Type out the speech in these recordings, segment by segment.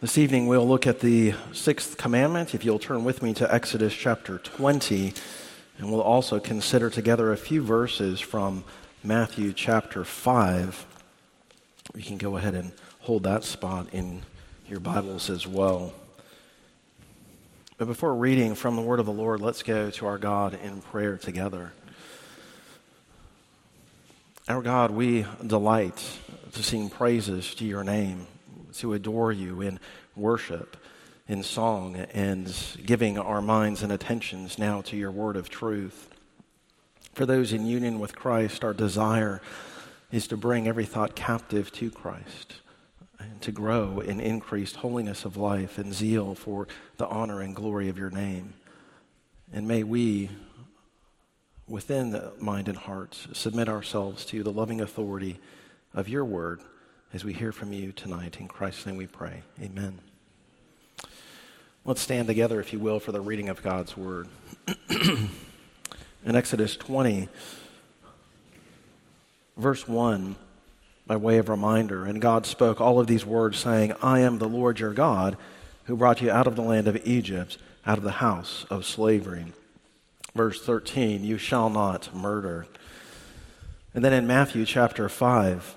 This evening we'll look at the sixth commandment. If you'll turn with me to Exodus chapter 20, and we'll also consider together a few verses from Matthew chapter 5. You can go ahead and hold that spot in your Bibles as well. But before reading from the Word of the Lord, let's go to our God in prayer together. Our God, we delight to sing praises to your name, to adore you in worship, in song, and giving our minds and attentions now to your word of truth. For those in union with Christ, our desire is to bring every thought captive to Christ and to grow in increased holiness of life and zeal for the honor and glory of your name. And may we, within the mind and heart, submit ourselves to the loving authority of your word as we hear from you tonight. In Christ's name we pray. Amen. Let's stand together, if you will, for the reading of God's word. In Exodus 20, verse 1, by way of reminder, and God spoke all of these words, saying, I am the Lord your God, who brought you out of the land of Egypt, out of the house of slavery. Verse 13, you shall not murder. And then in Matthew chapter 5,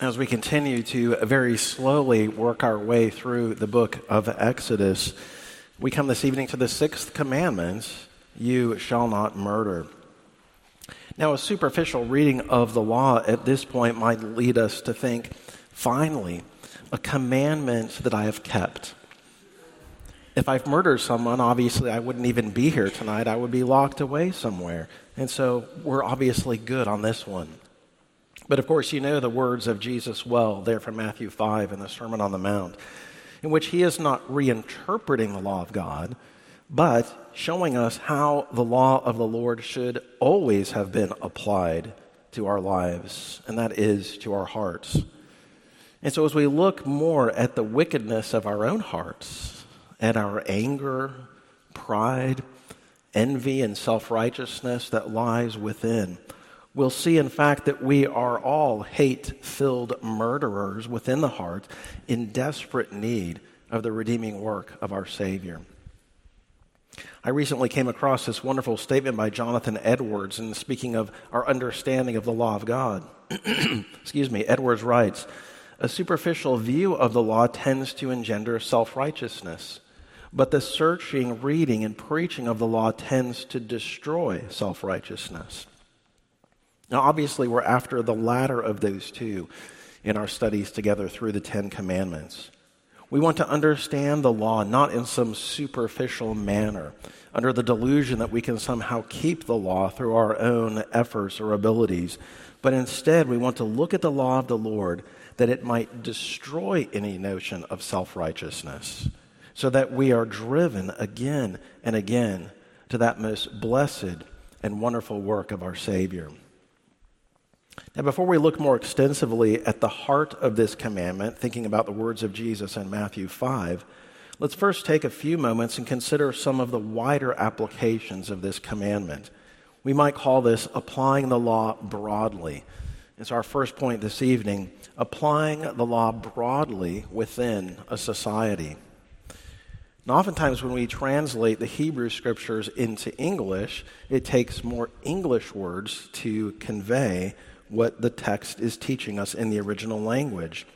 As we continue to very slowly work our way through the book of Exodus, we come this evening to the sixth commandment, you shall not murder. Now, a superficial reading of the law at this point might lead us to think, finally, a commandment that I have kept. If I've murdered someone, obviously I wouldn't even be here tonight. I would be locked away somewhere. And so we're obviously good on this one. But of course, you know the words of Jesus well there from Matthew 5 in the Sermon on the Mount, in which he is not reinterpreting the law of God, but showing us how the law of the Lord should always have been applied to our lives, and that is to our hearts. And so as we look more at the wickedness of our own hearts, at our anger, pride, envy, and self-righteousness that lies within, we'll see, in fact, that we are all hate-filled murderers within the heart in desperate need of the redeeming work of our Savior. I recently came across this wonderful statement by Jonathan Edwards in speaking of our understanding of the law of God. Excuse me. Edwards writes, a superficial view of the law tends to engender self-righteousness, but the searching, reading, and preaching of the law tends to destroy self-righteousness. Now, obviously, we're after the latter of those two in our studies together through the Ten Commandments. We want to understand the law not in some superficial manner, under the delusion that we can somehow keep the law through our own efforts or abilities, but instead we want to look at the law of the Lord that it might destroy any notion of self-righteousness, so that we are driven again and again to that most blessed and wonderful work of our Savior. Now, before we look more extensively at the heart of this commandment, thinking about the words of Jesus in Matthew 5, let's first take a few moments and consider some of the wider applications of this commandment. We might call this applying the law broadly. It's our first point this evening, applying the law broadly within a society. Now, oftentimes when we translate the Hebrew scriptures into English, it takes more English words to convey what the text is teaching us in the original language.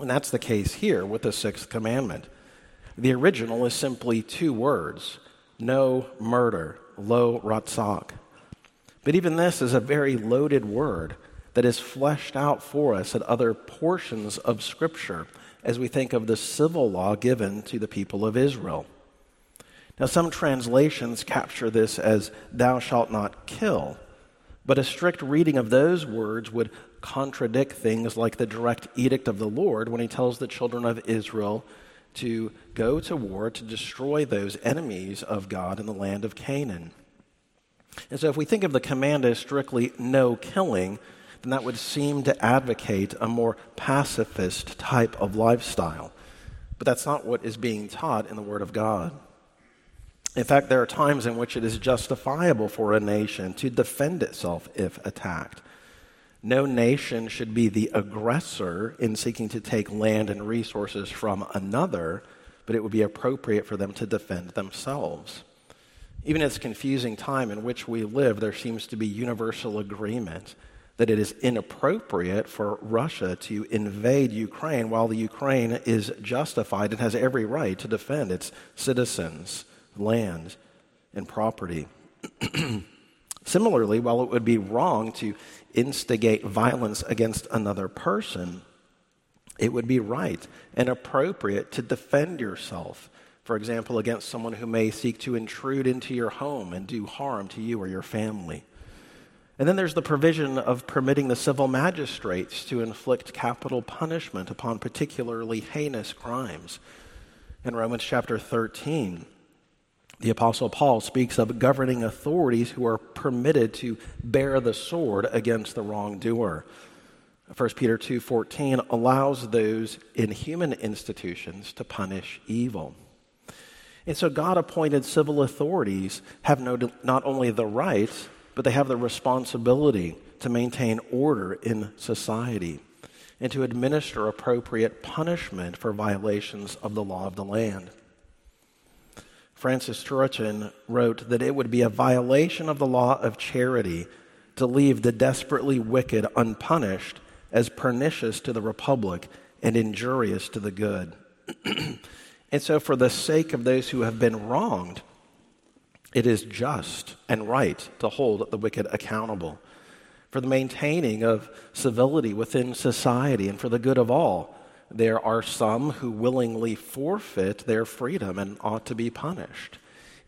And that's the case here with the sixth commandment. The original is simply two words, no murder, lo ratzak. But even this is a very loaded word that is fleshed out for us at other portions of Scripture as we think of the civil law given to the people of Israel. Now, some translations capture this as thou shalt not kill, but a strict reading of those words would contradict things like the direct edict of the Lord when he tells the children of Israel to go to war to destroy those enemies of God in the land of Canaan. And so if we think of the command as strictly no killing, then that would seem to advocate a more pacifist type of lifestyle. But that's not what is being taught in the Word of God. In fact, there are times in which it is justifiable for a nation to defend itself if attacked. No nation should be the aggressor in seeking to take land and resources from another, but it would be appropriate for them to defend themselves. Even in this confusing time in which we live, there seems to be universal agreement that it is inappropriate for Russia to invade Ukraine while the Ukraine is justified and has every right to defend its citizens, land, and property. Similarly, while it would be wrong to instigate violence against another person, it would be right and appropriate to defend yourself. For example, against someone who may seek to intrude into your home and do harm to you or your family. And then there's the provision of permitting the civil magistrates to inflict capital punishment upon particularly heinous crimes. In Romans chapter 13, the Apostle Paul speaks of governing authorities who are permitted to bear the sword against the wrongdoer. 1 Peter 2:14 allows those in human institutions to punish evil. And so God-appointed civil authorities have not only the right, but they have the responsibility to maintain order in society and to administer appropriate punishment for violations of the law of the land. Francis Turton wrote that it would be a violation of the law of charity to leave the desperately wicked unpunished as pernicious to the republic and injurious to the good. And so for the sake of those who have been wronged, it is just and right to hold the wicked accountable for the maintaining of civility within society and for the good of all. There are some who willingly forfeit their freedom and ought to be punished,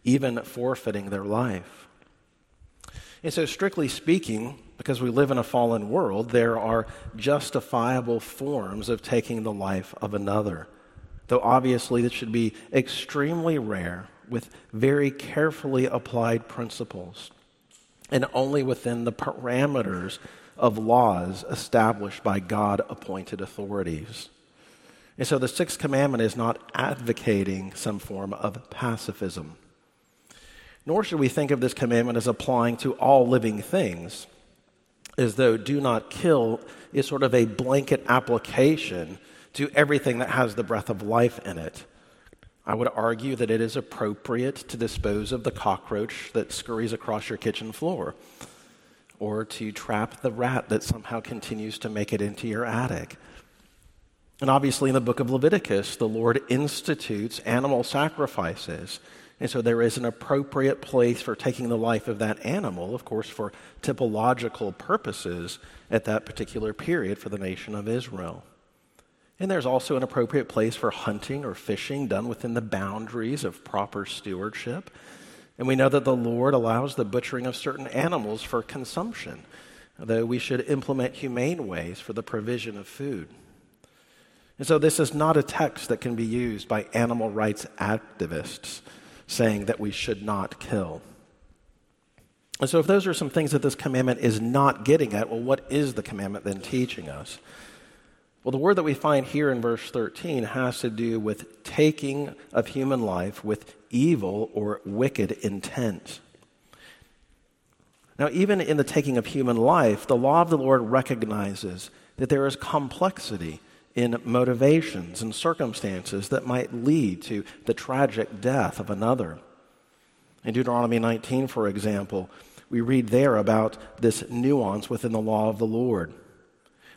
even forfeiting their life. And so strictly speaking, because we live in a fallen world, there are justifiable forms of taking the life of another. Though obviously this should be extremely rare with very carefully applied principles and only within the parameters of laws established by God-appointed authorities. And so the sixth commandment is not advocating some form of pacifism. Nor should we think of this commandment as applying to all living things, as though do not kill is sort of a blanket application to everything that has the breath of life in it. I would argue that it is appropriate to dispose of the cockroach that scurries across your kitchen floor, or to trap the rat that somehow continues to make it into your attic. And obviously in the book of Leviticus, the Lord institutes animal sacrifices, and so there is an appropriate place for taking the life of that animal, of course, for typological purposes at that particular period for the nation of Israel. And there's also an appropriate place for hunting or fishing done within the boundaries of proper stewardship. And we know that the Lord allows the butchering of certain animals for consumption, though we should implement humane ways for the provision of food. And so this is not a text that can be used by animal rights activists saying that we should not kill. And so if those are some things that this commandment is not getting at, well, what is the commandment then teaching us? Well, the word that we find here in verse 13 has to do with taking of human life with evil or wicked intent. Now, even in the taking of human life, the law of the Lord recognizes that there is complexity in motivations and circumstances that might lead to the tragic death of another. In Deuteronomy 19, for example, we read there about this nuance within the law of the Lord.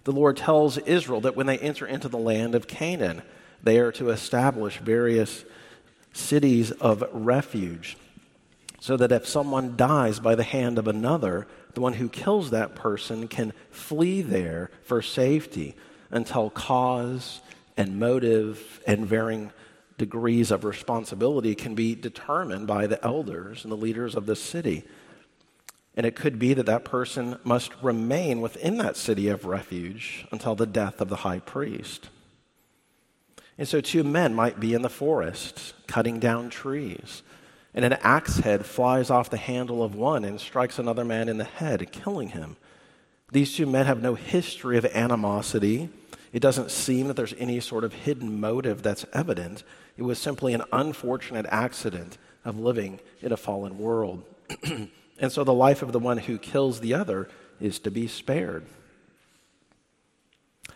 The Lord tells Israel that when they enter into the land of Canaan, They are to establish various cities of refuge so that if someone dies by the hand of another, the one who kills that person can flee there for safety until cause and motive and varying degrees of responsibility can be determined by the elders and the leaders of the city. And it could be that that person must remain within that city of refuge until the death of the high priest. And so 2 men might be in the forest cutting down trees, and an axe head flies off the handle of one and strikes another man in the head, killing him. These 2 men have no history of animosity. It doesn't seem that there's any sort of hidden motive that's evident. It was simply an unfortunate accident of living in a fallen world. And so the life of the one who kills the other is to be spared.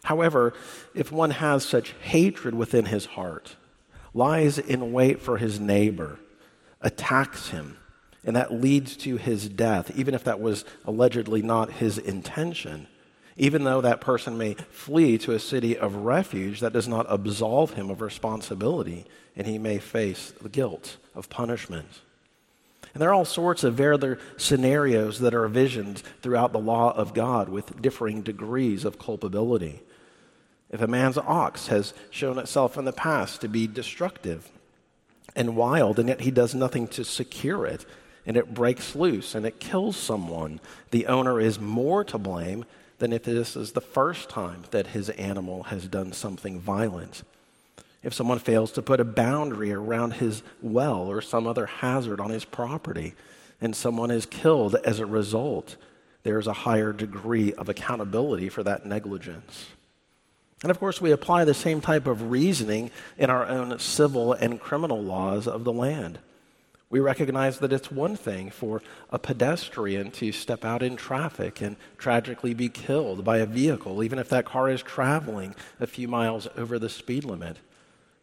However, if one has such hatred within his heart, lies in wait for his neighbor, attacks him, and that leads to his death, even if that was allegedly not his intention, even though that person may flee to a city of refuge, that does not absolve him of responsibility, and he may face the guilt of punishment. And there are all sorts of other scenarios that are envisioned throughout the law of God with differing degrees of culpability. If a man's ox has shown itself in the past to be destructive and wild, and yet he does nothing to secure it, and it breaks loose and it kills someone, the owner is more to blame than if this is the first time that his animal has done something violent. If someone fails to put a boundary around his well or some other hazard on his property and someone is killed as a result, there is a higher degree of accountability for that negligence. And of course, we apply the same type of reasoning in our own civil and criminal laws of the land. We recognize that it's one thing for a pedestrian to step out in traffic and tragically be killed by a vehicle, even if that car is traveling a few miles over the speed limit,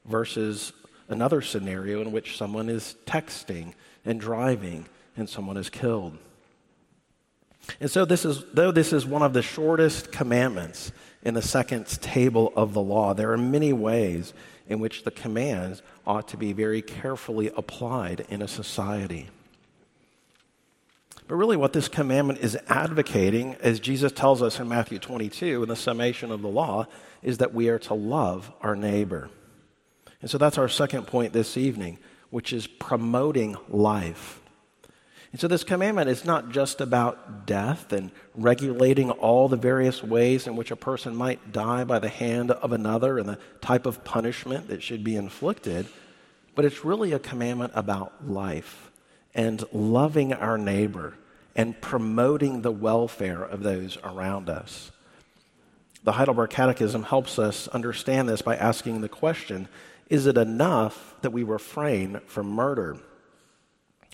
versus another scenario in which someone is texting and driving and someone is killed. And so this is one of the shortest commandments in the second table of the law, there are many ways in which the commands ought to be very carefully applied in a society. But really what this commandment is advocating, as Jesus tells us in Matthew 22 in the summation of the law, is that we are to love our neighbor. And so that's our second point this evening, which is promoting life. And so this commandment is not just about death and regulating all the various ways in which a person might die by the hand of another and the type of punishment that should be inflicted, but it's really a commandment about life and loving our neighbor and promoting the welfare of those around us. The Heidelberg Catechism helps us understand this by asking the question, is it enough that we refrain from murder?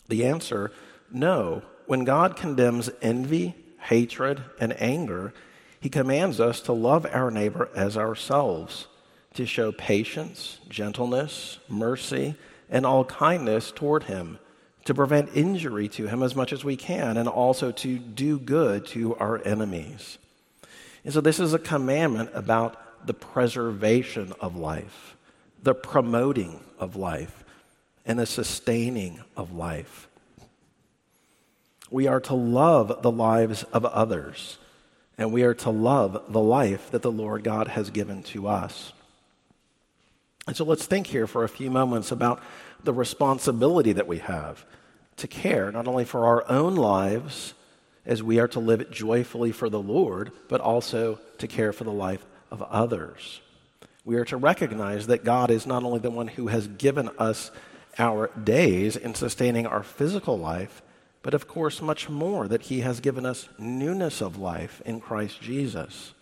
The answer, no. When God condemns envy, hatred, and anger, he commands us to love our neighbor as ourselves, to show patience, gentleness, mercy, and all kindness toward him, to prevent injury to him as much as we can, and also to do good to our enemies. And so this is a commandment about the preservation of life, the promoting of life, and the sustaining of life. We are to love the lives of others, and we are to love the life that the Lord God has given to us. And so let's think here for a few moments about the responsibility that we have to care not only for our own lives, as we are to live it joyfully for the Lord, but also to care for the life of others. We are to recognize that God is not only the one who has given us our days in sustaining our physical life, but of course much more that he has given us newness of life in Christ Jesus.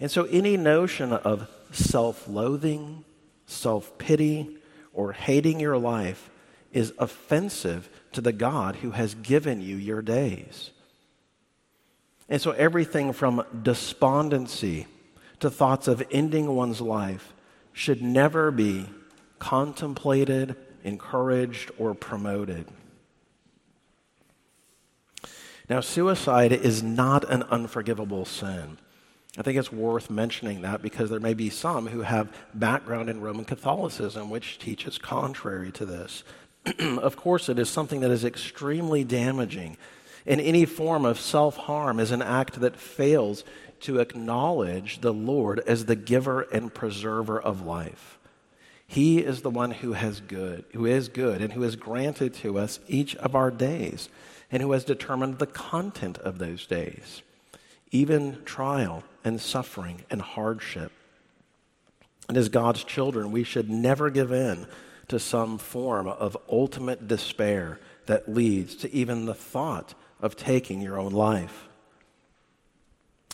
And so any notion of self-loathing, self-pity, or hating your life is offensive to the God who has given you your days. And so everything from despondency to thoughts of ending one's life should never be contemplated, encouraged, or promoted. Now, suicide is not an unforgivable sin. I think it's worth mentioning that because there may be some who have background in Roman Catholicism, which teaches contrary to this. Of course, it is something that is extremely damaging, and any form of self-harm is an act that fails to acknowledge the Lord as the giver and preserver of life. He is the one who is good, and who has granted to us each of our days, and who has determined the content of those days, even trial and suffering and hardship. And as God's children, we should never give in to some form of ultimate despair that leads to even the thought of taking your own life.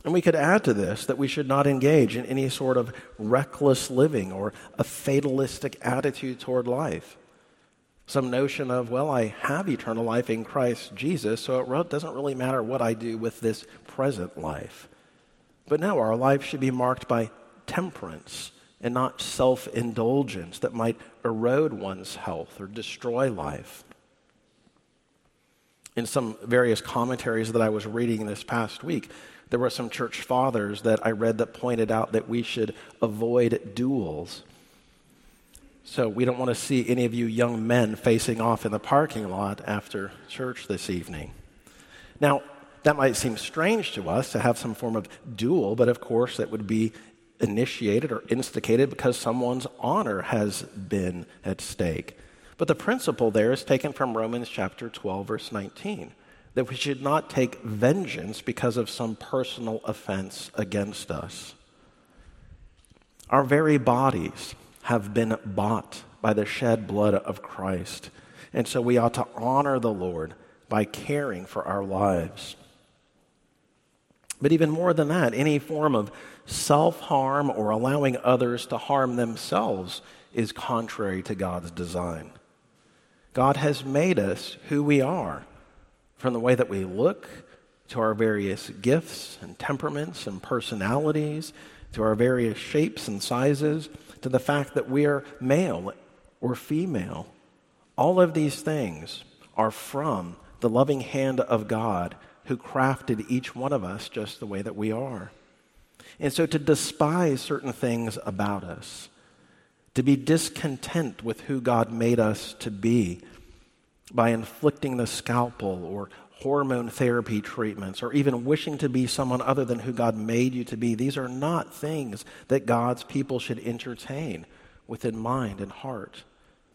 And we could add to this that we should not engage in any sort of reckless living or a fatalistic attitude toward life. Some notion of, well, I have eternal life in Christ Jesus, so it doesn't really matter what I do with this present life. But no, our life should be marked by temperance and not self-indulgence that might erode one's health or destroy life. In some various commentaries that I was reading this past week, there were some church fathers that I read that pointed out that we should avoid duels. So we don't want to see any of you young men facing off in the parking lot after church this evening. Now, that might seem strange to us to have some form of duel, but of course that would be initiated or instigated because someone's honor has been at stake. But the principle there is taken from Romans chapter 12, verse 19, that we should not take vengeance because of some personal offense against us. Our very bodies have been bought by the shed blood of Christ, and so we ought to honor the Lord by caring for our lives. But even more than that, any form of self-harm or allowing others to harm themselves is contrary to God's design. God has made us who we are, from the way that we look to our various gifts and temperaments and personalities, to our various shapes and sizes, to the fact that we are male or female. All of these things are from the loving hand of God who crafted each one of us just the way that we are. And so to despise certain things about us, to be discontent with who God made us to be by inflicting the scalpel or hormone therapy treatments or even wishing to be someone other than who God made you to be, these are not things that God's people should entertain within mind and heart.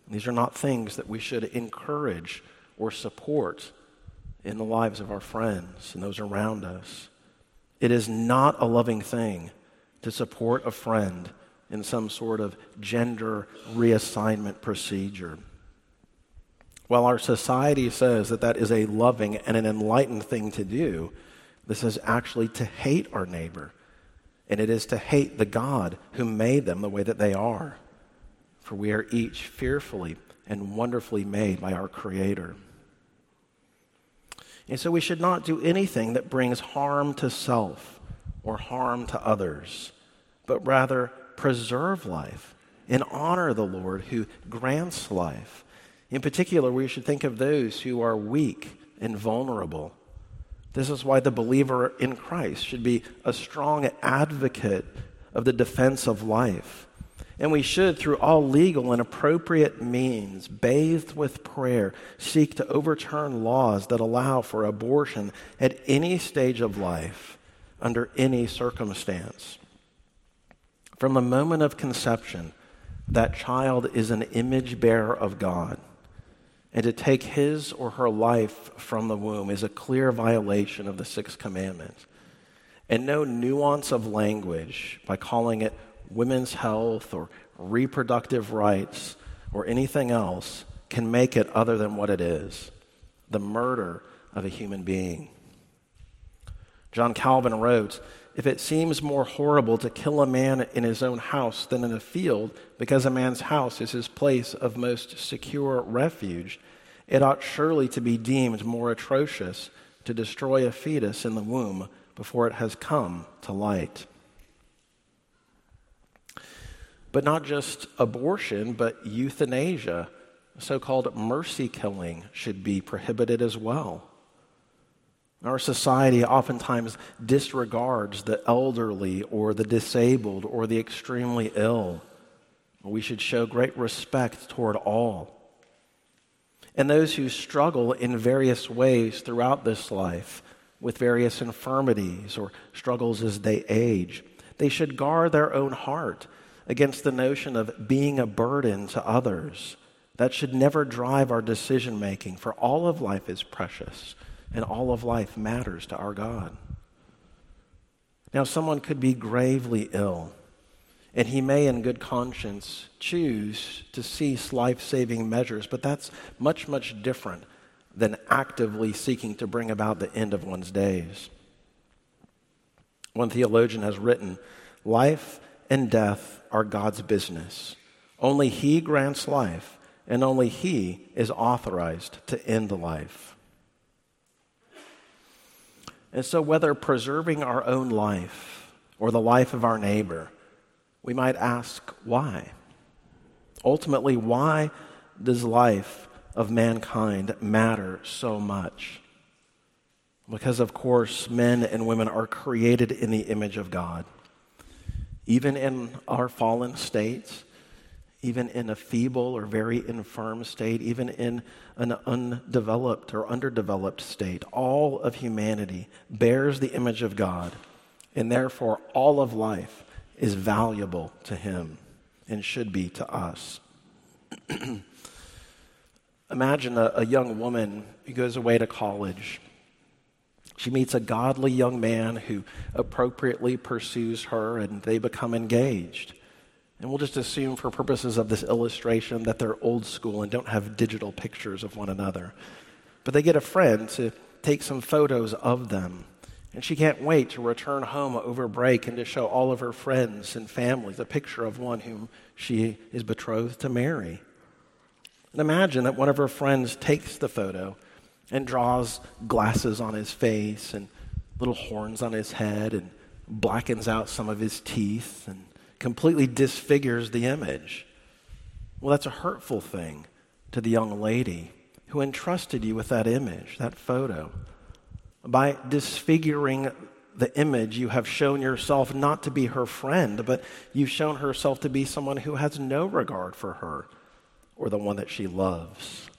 These are not things that we should encourage or support in the lives of our friends and those around us. It is not a loving thing to support a friend in some sort of gender reassignment procedure. While our society says that that is a loving and an enlightened thing to do, this is actually to hate our neighbor, and it is to hate the God who made them the way that they are. For we are each fearfully and wonderfully made by our Creator. And so we should not do anything that brings harm to self or harm to others, but rather preserve life and honor the Lord who grants life. In particular, we should think of those who are weak and vulnerable. This is why the believer in Christ should be a strong advocate of the defense of life. And we should, through all legal and appropriate means, bathed with prayer, seek to overturn laws that allow for abortion at any stage of life, under any circumstance. From the moment of conception, that child is an image bearer of God, and to take his or her life from the womb is a clear violation of the Sixth Commandment. And no nuance of language by calling it women's health or reproductive rights or anything else can make it other than what it is, the murder of a human being. John Calvin wrote, "If it seems more horrible to kill a man in his own house than in a field, because a man's house is his place of most secure refuge, it ought surely to be deemed more atrocious to destroy a fetus in the womb before it has come to light." But not just abortion, but euthanasia, so-called mercy killing, should be prohibited as well. Our society oftentimes disregards the elderly or the disabled or the extremely ill. We should show great respect toward all. And those who struggle in various ways throughout this life with various infirmities or struggles as they age, they should guard their own heart against the notion of being a burden to others. That should never drive our decision-making, for all of life is precious, and all of life matters to our God. Now, someone could be gravely ill, and he may, in good conscience, choose to cease life-saving measures, but that's much, much different than actively seeking to bring about the end of one's days. One theologian has written, "Life and death are God's business. Only He grants life, and only He is authorized to end life." And so whether preserving our own life or the life of our neighbor, we might ask why. Ultimately, why does life of mankind matter so much? Because, of course, men and women are created in the image of God. Even in our fallen states, even in a feeble or very infirm state, even in an undeveloped or underdeveloped state, all of humanity bears the image of God, and therefore all of life is valuable to Him and should be to us. Imagine a young woman who goes away to college. She meets a godly young man who appropriately pursues her, and they become engaged. And we'll just assume for purposes of this illustration that they're old school and don't have digital pictures of one another. But they get a friend to take some photos of them. And she can't wait to return home over break and to show all of her friends and families a picture of one whom she is betrothed to marry. And imagine that one of her friends takes the photo and draws glasses on his face and little horns on his head and blackens out some of his teeth and completely disfigures the image. Well, that's a hurtful thing to the young lady who entrusted you with that image, that photo. By disfiguring the image, you have shown yourself not to be her friend, but you've shown herself to be someone who has no regard for her or the one that she loves.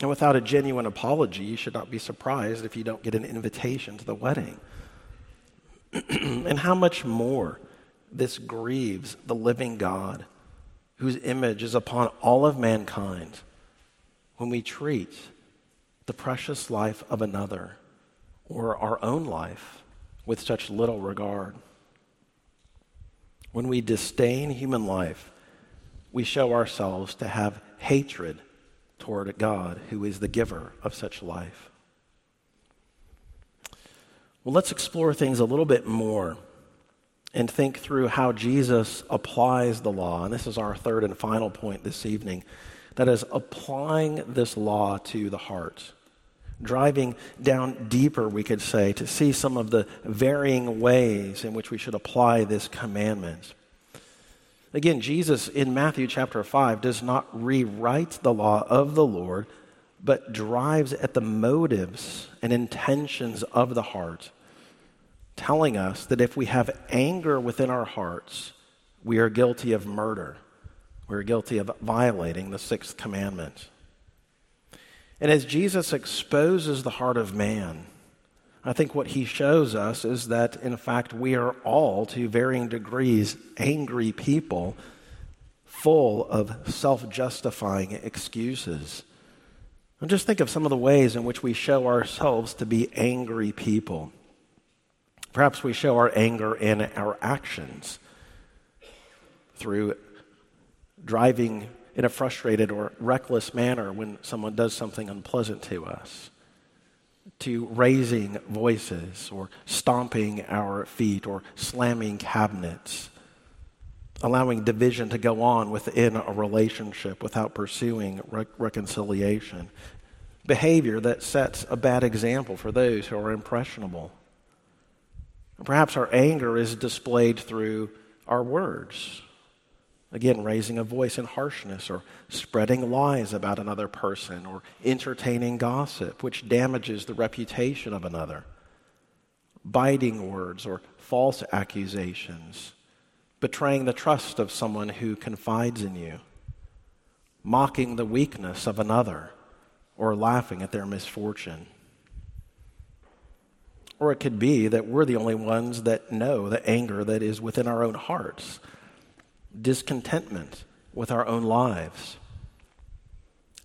And without a genuine apology, you should not be surprised if you don't get an invitation to the wedding. And how much more this grieves the living God, whose image is upon all of mankind, when we treat the precious life of another or our own life with such little regard. When we disdain human life, we show ourselves to have hatred toward God, who is the giver of such life. Well, let's explore things a little bit more and think through how Jesus applies the law. And this is our third and final point this evening. That is, applying this law to the heart. Driving down deeper, we could say, to see some of the varying ways in which we should apply this commandment. Again, Jesus in Matthew chapter 5 does not rewrite the law of the Lord, but drives at the motives and intentions of the heart, telling us that if we have anger within our hearts, we are guilty of murder. We're guilty of violating the sixth commandment. And as Jesus exposes the heart of man, I think what He shows us is that, in fact, we are all, to varying degrees, angry people full of self-justifying excuses. And just think of some of the ways in which we show ourselves to be angry people. Perhaps we show our anger in our actions through driving in a frustrated or reckless manner when someone does something unpleasant to us, to raising voices or stomping our feet or slamming cabinets, allowing division to go on within a relationship without pursuing reconciliation, behavior that sets a bad example for those who are impressionable. Perhaps our anger is displayed through our words, Again, raising a voice in harshness or spreading lies about another person or entertaining gossip, which damages the reputation of another. Biting words or false accusations. Betraying the trust of someone who confides in you. Mocking the weakness of another or laughing at their misfortune. Or it could be that we're the only ones that know the anger that is within our own hearts, discontentment with our own lives,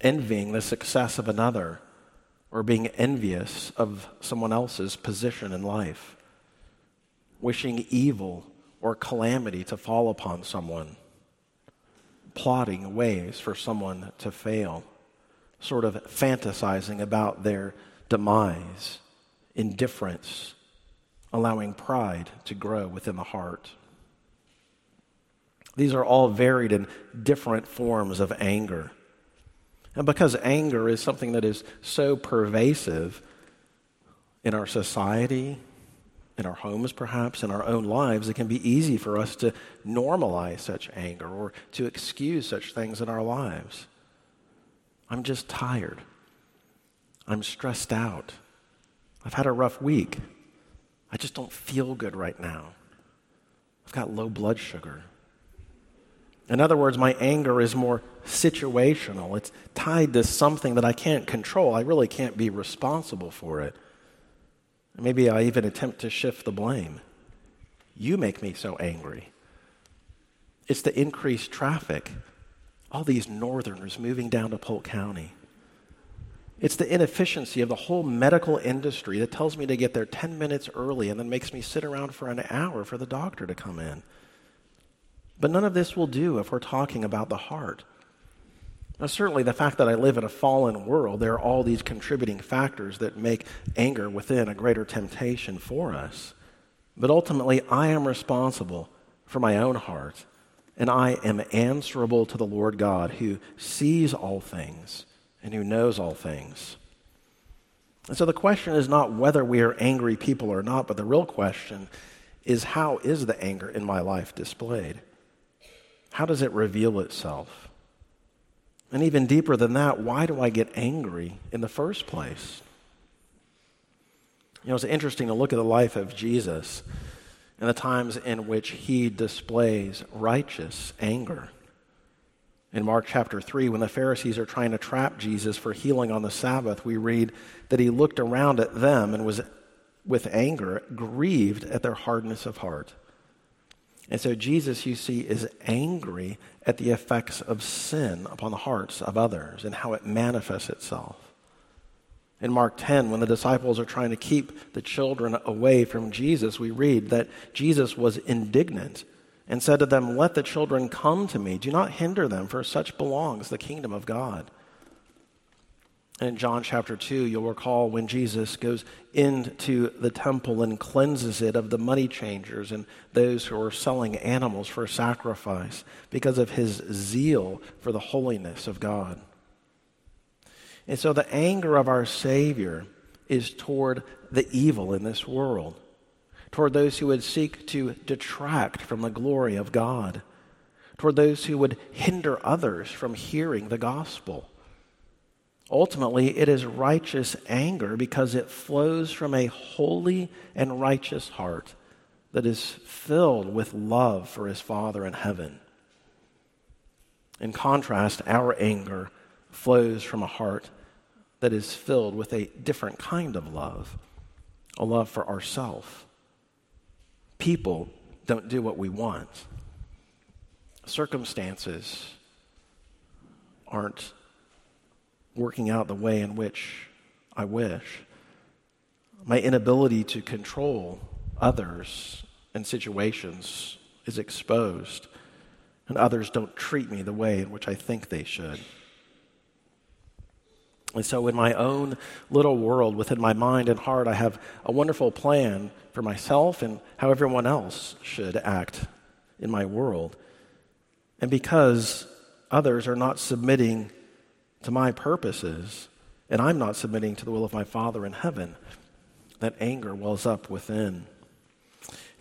envying the success of another, or being envious of someone else's position in life, wishing evil or calamity to fall upon someone, plotting ways for someone to fail, sort of fantasizing about their demise, indifference, allowing pride to grow within the heart. These are all varied and different forms of anger. And because anger is something that is so pervasive in our society, in our homes perhaps, in our own lives, it can be easy for us to normalize such anger or to excuse such things in our lives. I'm just tired. I'm stressed out. I've had a rough week. I just don't feel good right now. I've got low blood sugar. In other words, my anger is more situational. It's tied to something that I can't control. I really can't be responsible for it. Maybe I even attempt to shift the blame. You make me so angry. It's the increased traffic. All these northerners moving down to Polk County. It's the inefficiency of the whole medical industry that tells me to get there 10 minutes early and then makes me sit around for an hour for the doctor to come in. But none of this will do if we're talking about the heart. Now, certainly the fact that I live in a fallen world, there are all these contributing factors that make anger within a greater temptation for us. But ultimately, I am responsible for my own heart, and I am answerable to the Lord God who sees all things and who knows all things. And so the question is not whether we are angry people or not, but the real question is, how is the anger in my life displayed? How does it reveal itself? And even deeper than that, why do I get angry in the first place? You know, it's interesting to look at the life of Jesus and the times in which he displays righteous anger. In Mark chapter 3, when the Pharisees are trying to trap Jesus for healing on the Sabbath, we read that he looked around at them and was, with anger, grieved at their hardness of heart. And so Jesus, you see, is angry at the effects of sin upon the hearts of others and how it manifests itself. In Mark 10, when the disciples are trying to keep the children away from Jesus, we read that Jesus was indignant and said to them, "Let the children come to me. Do not hinder them, for such belongs the kingdom of God." And in John chapter 2, you'll recall when Jesus goes into the temple and cleanses it of the money changers and those who are selling animals for sacrifice because of his zeal for the holiness of God. And so the anger of our Savior is toward the evil in this world, toward those who would seek to detract from the glory of God, toward those who would hinder others from hearing the gospel. Ultimately, it is righteous anger because it flows from a holy and righteous heart that is filled with love for his Father in heaven. In contrast, our anger flows from a heart that is filled with a different kind of love, a love for ourselves. People don't do what we want. Circumstances aren't working out the way in which I wish. My inability to control others and situations is exposed, and others don't treat me the way in which I think they should. And so in my own little world, within my mind and heart, I have a wonderful plan for myself and how everyone else should act in my world. And because others are not submitting to my purposes, and I'm not submitting to the will of my Father in heaven, that anger wells up within.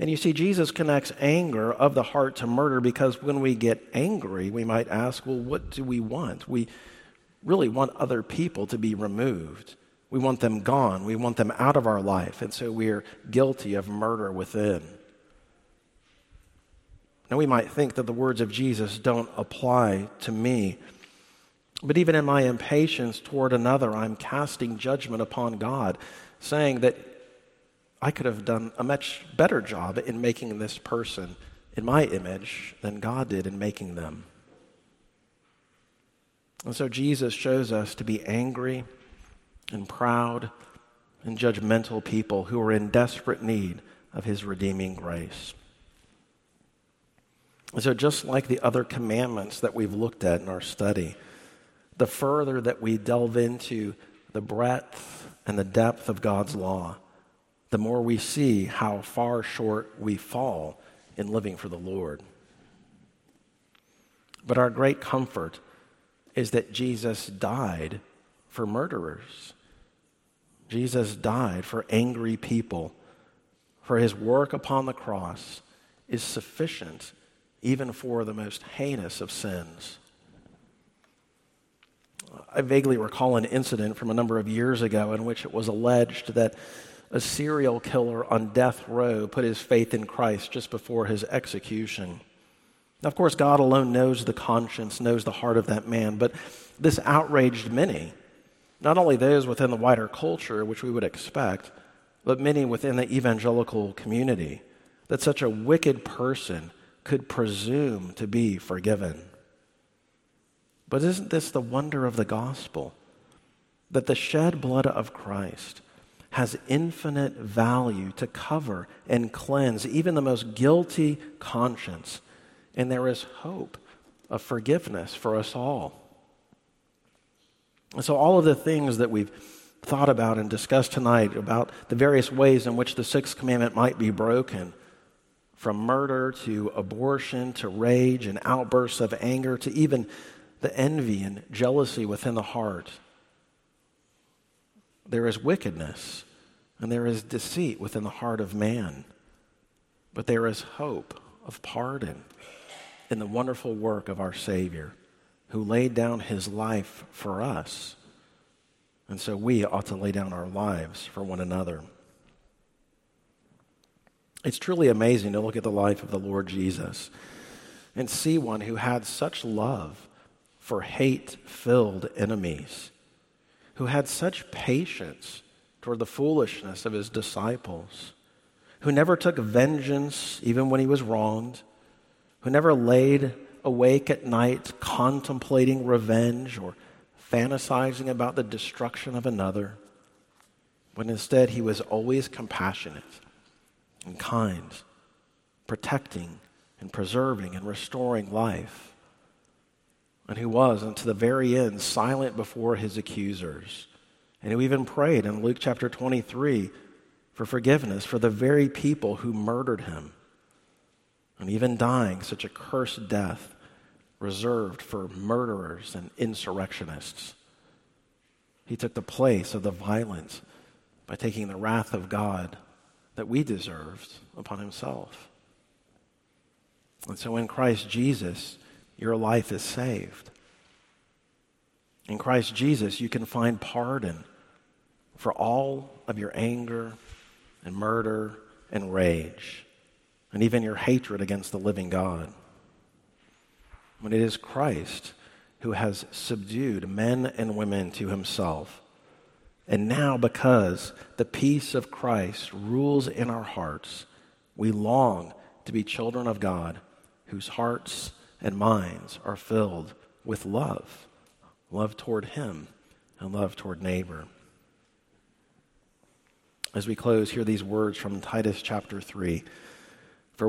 And you see, Jesus connects anger of the heart to murder, because when we get angry, we might ask, well, what do we want? We really want other people to be removed. We want them gone. We want them out of our life. And so we're guilty of murder within. Now, we might think that the words of Jesus don't apply to me. But even in my impatience toward another, I'm casting judgment upon God, saying that I could have done a much better job in making this person in my image than God did in making them. And so Jesus shows us to be angry and proud and judgmental people who are in desperate need of his redeeming grace. And so just like the other commandments that we've looked at in our study, the further that we delve into the breadth and the depth of God's law, the more we see how far short we fall in living for the Lord. But our great comfort is that Jesus died for murderers. Jesus died for angry people, for his work upon the cross is sufficient even for the most heinous of sins. I vaguely recall an incident from a number of years ago in which it was alleged that a serial killer on death row put his faith in Christ just before his execution. Now, of course, God alone knows the conscience, knows the heart of that man, but this outraged many. Not only those within the wider culture, which we would expect, but many within the evangelical community, that such a wicked person could presume to be forgiven. But isn't this the wonder of the gospel? That the shed blood of Christ has infinite value to cover and cleanse even the most guilty conscience, and there is hope of forgiveness for us all. And so all of the things that we've thought about and discussed tonight about the various ways in which the sixth commandment might be broken, from murder to abortion to rage and outbursts of anger to even the envy and jealousy within the heart, there is wickedness and there is deceit within the heart of man. But there is hope of pardon in the wonderful work of our Savior, who laid down his life for us. And so we ought to lay down our lives for one another. It's truly amazing to look at the life of the Lord Jesus and see one who had such love for hate-filled enemies, who had such patience toward the foolishness of his disciples, who never took vengeance even when he was wronged, who never laid awake at night contemplating revenge or fantasizing about the destruction of another, when instead he was always compassionate and kind, protecting and preserving and restoring life, and who was unto the very end silent before his accusers, and who even prayed in Luke chapter 23 for forgiveness for the very people who murdered him, and even dying such a cursed death reserved for murderers and insurrectionists. He took the place of the violence by taking the wrath of God that we deserved upon himself. And so in Christ Jesus, your life is saved. In Christ Jesus, you can find pardon for all of your anger and murder and rage, and even your hatred against the living God. When it is Christ who has subdued men and women to himself, and now because the peace of Christ rules in our hearts, we long to be children of God whose hearts and minds are filled with love, love toward him and love toward neighbor. As we close, hear these words from Titus chapter 3. For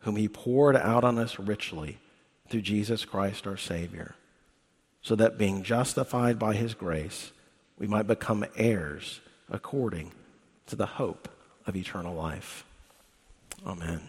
whom he poured out on us richly through Jesus Christ our Savior, so that being justified by his grace, we might become heirs according to the hope of eternal life. Amen.